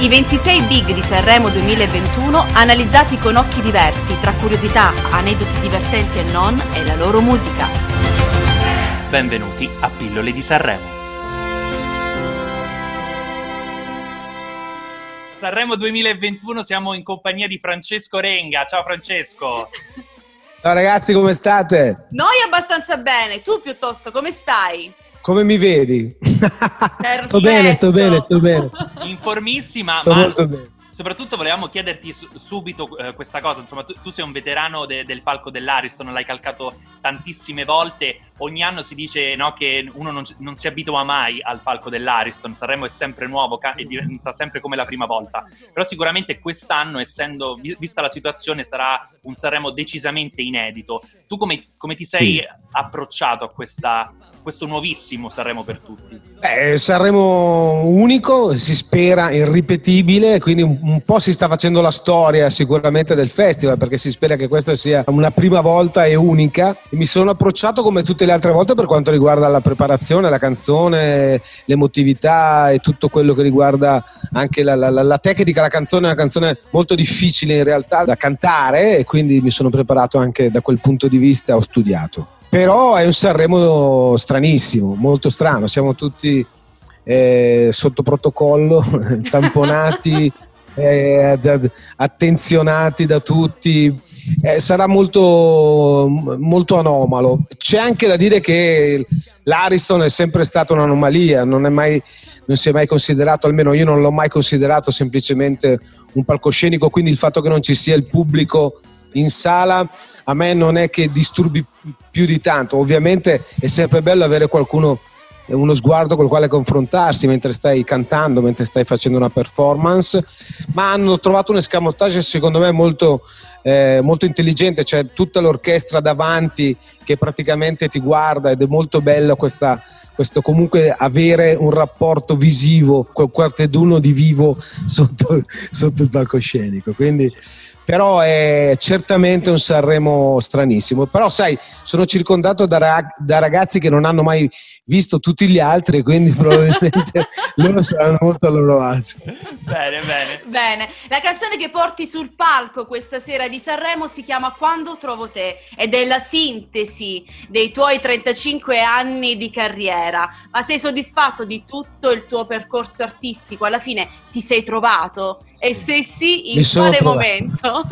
I 26 big di Sanremo 2021 analizzati con occhi diversi tra curiosità, aneddoti divertenti e non e la loro musica. Benvenuti a Pillole di Sanremo. Sanremo 2021, siamo in compagnia di Francesco Renga. Ciao Francesco. Ciao ragazzi, come state? Noi abbastanza bene, tu piuttosto come stai? Come mi vedi? Sto bene. Informissima, sto molto bene. Soprattutto volevamo chiederti subito questa cosa. Insomma, tu sei un veterano del palco dell'Ariston, l'hai calcato tantissime volte. Ogni anno si dice, no, che uno non si abitua mai al palco dell'Ariston. Sanremo è sempre nuovo e diventa sempre come la prima volta. Però sicuramente quest'anno, essendo vista la situazione, sarà un Sanremo decisamente inedito. Tu come ti sei approcciato a questo nuovissimo Sanremo per tutti? Sanremo unico, si spera irripetibile, quindi un po' si sta facendo la storia sicuramente del festival, perché si spera che questa sia una prima volta e unica. E mi sono approcciato come tutte le altre volte per quanto riguarda la preparazione, la canzone, l'emotività e tutto quello che riguarda anche la tecnica. La canzone è una canzone molto difficile in realtà da cantare e quindi mi sono preparato anche da quel punto di vista, ho studiato. Però è un Sanremo stranissimo, molto strano, siamo tutti sotto protocollo, tamponati, attenzionati da tutti, sarà molto, molto anomalo. C'è anche da dire che l'Ariston è sempre stata un'anomalia, non si è mai considerato, almeno io non l'ho mai considerato semplicemente un palcoscenico, quindi il fatto che non ci sia il pubblico in sala a me non è che disturbi più di tanto. Ovviamente è sempre bello avere qualcuno, uno sguardo col quale confrontarsi mentre stai cantando, mentre stai facendo una performance, ma hanno trovato un escamotage secondo me molto intelligente, c'è tutta l'orchestra davanti che praticamente ti guarda ed è molto bello questo comunque avere un rapporto visivo, quel quarteduno di vivo sotto il palcoscenico, quindi. Però è certamente un Sanremo stranissimo, però sai, sono circondato da ragazzi che non hanno mai visto tutti gli altri, quindi probabilmente loro saranno molto a loro agio. Bene. La canzone che porti sul palco questa sera di Sanremo si chiama Quando trovo te ed è la sintesi dei tuoi 35 anni di carriera. Ma sei soddisfatto di tutto il tuo percorso artistico? Alla fine ti sei trovato? E se sì, in quale momento?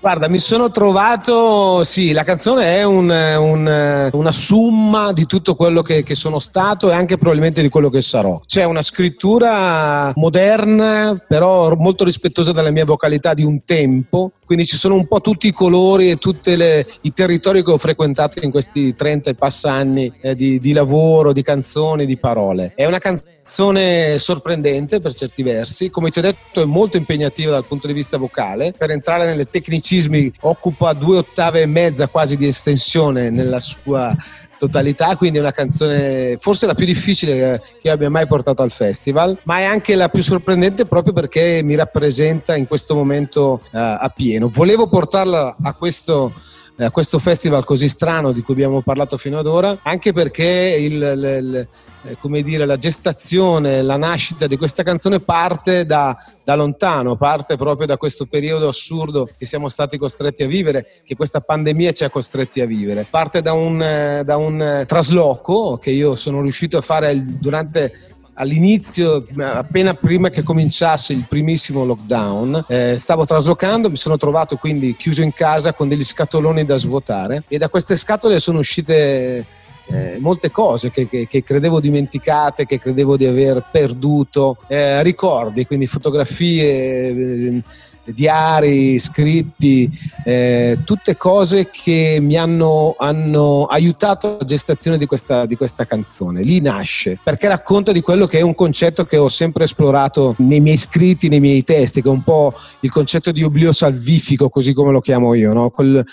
Guarda, mi sono trovato, sì, la canzone è una summa di tutto quello che sono stato e anche probabilmente di quello che sarò. C'è una scrittura moderna, però molto rispettosa della mia vocalità di un tempo, quindi ci sono un po' tutti i colori e tutti i territori che ho frequentato in questi 30 e passa anni di lavoro, di canzoni, di parole. È una canzone sorprendente per certi versi, come ti ho detto è molto impegnativa dal punto di vista vocale, per entrare nelle tecnicismi occupa 2,5 ottave quasi di estensione nella sua totalità, quindi è una canzone forse la più difficile che abbia mai portato al festival, ma è anche la più sorprendente proprio perché mi rappresenta in questo momento a pieno. Volevo portarla a questo festival così strano di cui abbiamo parlato fino ad ora, anche perché la gestazione, la nascita di questa canzone parte da lontano, parte proprio da questo periodo assurdo che siamo stati costretti a vivere, che questa pandemia ci ha costretti a vivere. Parte da un trasloco che io sono riuscito a fare durante all'inizio, appena prima che cominciasse il primissimo lockdown, stavo traslocando, mi sono trovato quindi chiuso in casa con degli scatoloni da svuotare, e da queste scatole sono uscite molte cose che credevo dimenticate, che credevo di aver perduto, ricordi, quindi fotografie, diari, scritti, tutte cose che mi hanno aiutato la gestazione di questa canzone. Lì nasce, perché racconta di quello che è un concetto che ho sempre esplorato nei miei scritti, nei miei testi, che è un po' il concetto di oblio salvifico, così come lo chiamo io, no? Quel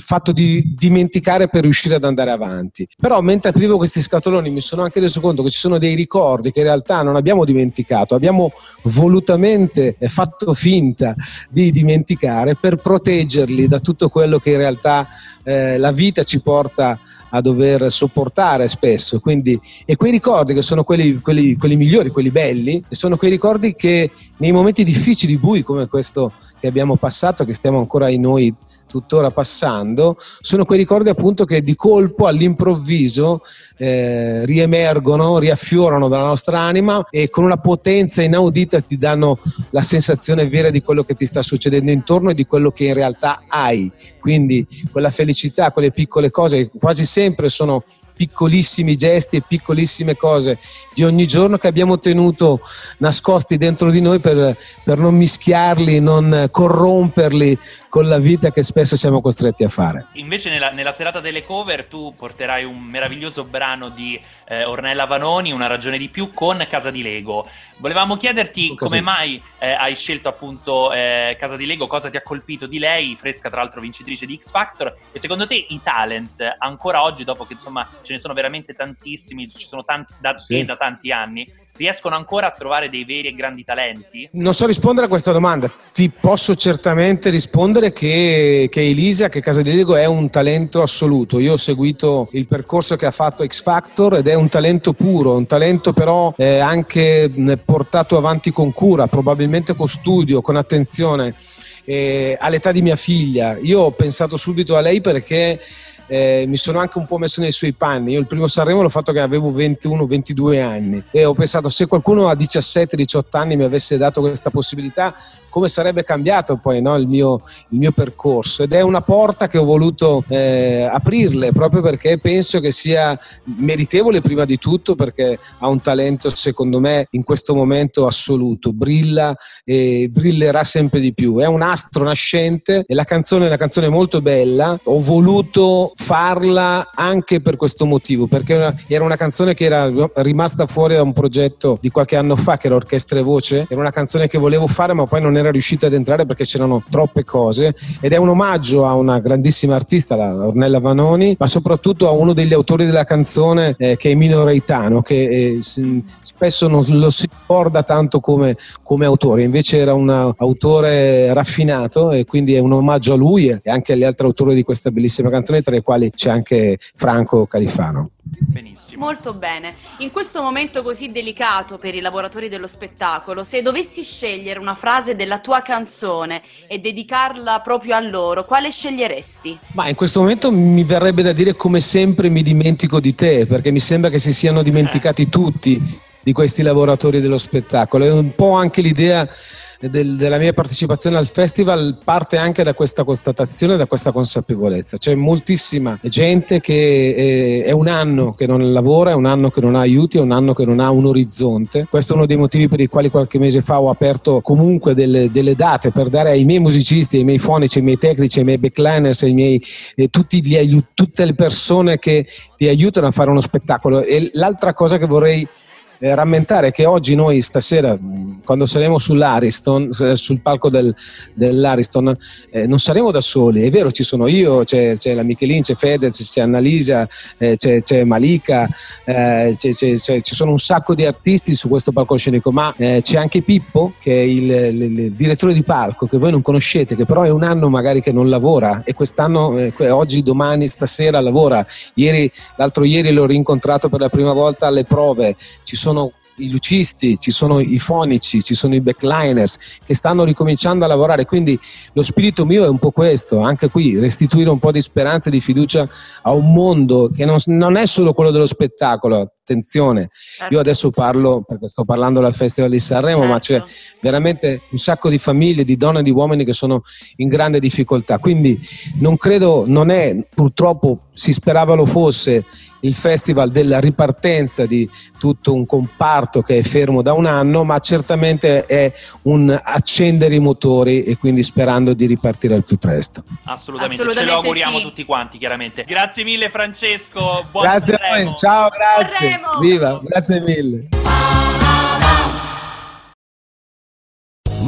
fatto di dimenticare per riuscire ad andare avanti. Però mentre aprivo questi scatoloni mi sono anche reso conto che ci sono dei ricordi che in realtà non abbiamo dimenticato, abbiamo volutamente fatto finta di dimenticare per proteggerli da tutto quello che in realtà la vita ci porta a dover sopportare spesso. Quindi, e quei ricordi che sono quelli migliori, quelli belli, e sono quei ricordi che nei momenti difficili, bui, come questo che abbiamo passato, che stiamo ancora in noi tuttora passando, sono quei ricordi appunto che di colpo all'improvviso riemergono, riaffiorano dalla nostra anima e con una potenza inaudita ti danno la sensazione vera di quello che ti sta succedendo intorno e di quello che in realtà hai. Quindi quella felicità, quelle piccole cose, quasi sempre sono piccolissimi gesti e piccolissime cose di ogni giorno che abbiamo tenuto nascosti dentro di noi per non mischiarli, non corromperli con la vita che spesso siamo costretti a fare. Invece nella serata delle cover tu porterai un meraviglioso brano di Ornella Vanoni, Una ragione di più, con Casa di Lego. Volevamo chiederti come mai hai scelto appunto Casa di Lego, cosa ti ha colpito di lei, fresca tra l'altro vincitrice di X-Factor, e secondo te i talent ancora oggi, dopo che insomma ce ne sono veramente tantissimi, ci sono da tanti anni, riescono ancora a trovare dei veri e grandi talenti? Non so rispondere a questa domanda. Ti posso certamente rispondere che Elisa, che Casa di Lego, è un talento assoluto. Io ho seguito il percorso che ha fatto X-Factor ed è un talento puro, un talento però anche portato avanti con cura, probabilmente con studio, con attenzione. All'età di mia figlia io ho pensato subito a lei perché mi sono anche un po' messo nei suoi panni. Io il primo Sanremo l'ho fatto che avevo 21-22 anni e ho pensato, se qualcuno a 17-18 anni mi avesse dato questa possibilità, come sarebbe cambiato poi, no, il mio percorso. Ed è una porta che ho voluto aprirle, proprio perché penso che sia meritevole prima di tutto, perché ha un talento secondo me in questo momento assoluto, brilla e brillerà sempre di più, è un astro nascente e la canzone è molto bella. Ho voluto farla anche per questo motivo, perché era una canzone che era rimasta fuori da un progetto di qualche anno fa che era Orchestra e Voce. Era una canzone che volevo fare ma poi non era riuscita ad entrare perché c'erano troppe cose, ed è un omaggio a una grandissima artista, la Ornella Vanoni, ma soprattutto a uno degli autori della canzone che è Mino Reitano, che spesso non lo si ricorda tanto come autore, invece era un autore raffinato, e quindi è un omaggio a lui e anche agli altri autori di questa bellissima canzone, tra i quali c'è anche Franco Califano. Benissimo. Molto bene. In questo momento così delicato per i lavoratori dello spettacolo, se dovessi scegliere una frase della tua canzone e dedicarla proprio a loro, quale sceglieresti? Ma in questo momento mi verrebbe da dire, come sempre mi dimentico di te, perché mi sembra che si siano dimenticati tutti di questi lavoratori dello spettacolo. È un po' anche l'idea della mia partecipazione al festival, parte anche da questa constatazione, da questa consapevolezza. C'è moltissima gente che è un anno che non lavora, è un anno che non ha aiuti, è un anno che non ha un orizzonte. Questo è uno dei motivi per i quali qualche mese fa ho aperto comunque delle date per dare ai miei musicisti, ai miei fonici, ai miei tecnici, ai miei backliners, ai miei tutte le persone che ti aiutano a fare uno spettacolo. E l'altra cosa che vorrei rammentare che oggi noi stasera, quando saremo sull'Ariston, sul palco dell'Ariston, non saremo da soli. È vero, ci sono io, c'è la Michelin, c'è Fedez, c'è Annalisa, c'è Malika, ci sono un sacco di artisti su questo palcoscenico, ma c'è anche Pippo, che è il direttore di palco, che voi non conoscete, che però è un anno magari che non lavora, e quest'anno oggi, domani, stasera lavora. L'altro ieri l'ho rincontrato per la prima volta alle prove. Sono i lucisti, ci sono i fonici, ci sono i backliners che stanno ricominciando a lavorare, quindi lo spirito mio è un po' questo, anche qui restituire un po' di speranza e di fiducia a un mondo che non è solo quello dello spettacolo, attenzione, certo. Io adesso parlo perché sto parlando al Festival di Sanremo, certo. Ma c'è veramente un sacco di famiglie, di donne e di uomini che sono in grande difficoltà, quindi non credo, non è, purtroppo si sperava lo fosse il festival della ripartenza di tutto un comparto che è fermo da un anno, ma certamente è un accendere i motori e quindi sperando di ripartire al più presto. Assolutamente ce lo auguriamo, sì. Tutti quanti, chiaramente. Grazie mille Francesco, buon grazie Sanremo. A voi, ciao, grazie, Sanremo. Viva, grazie mille.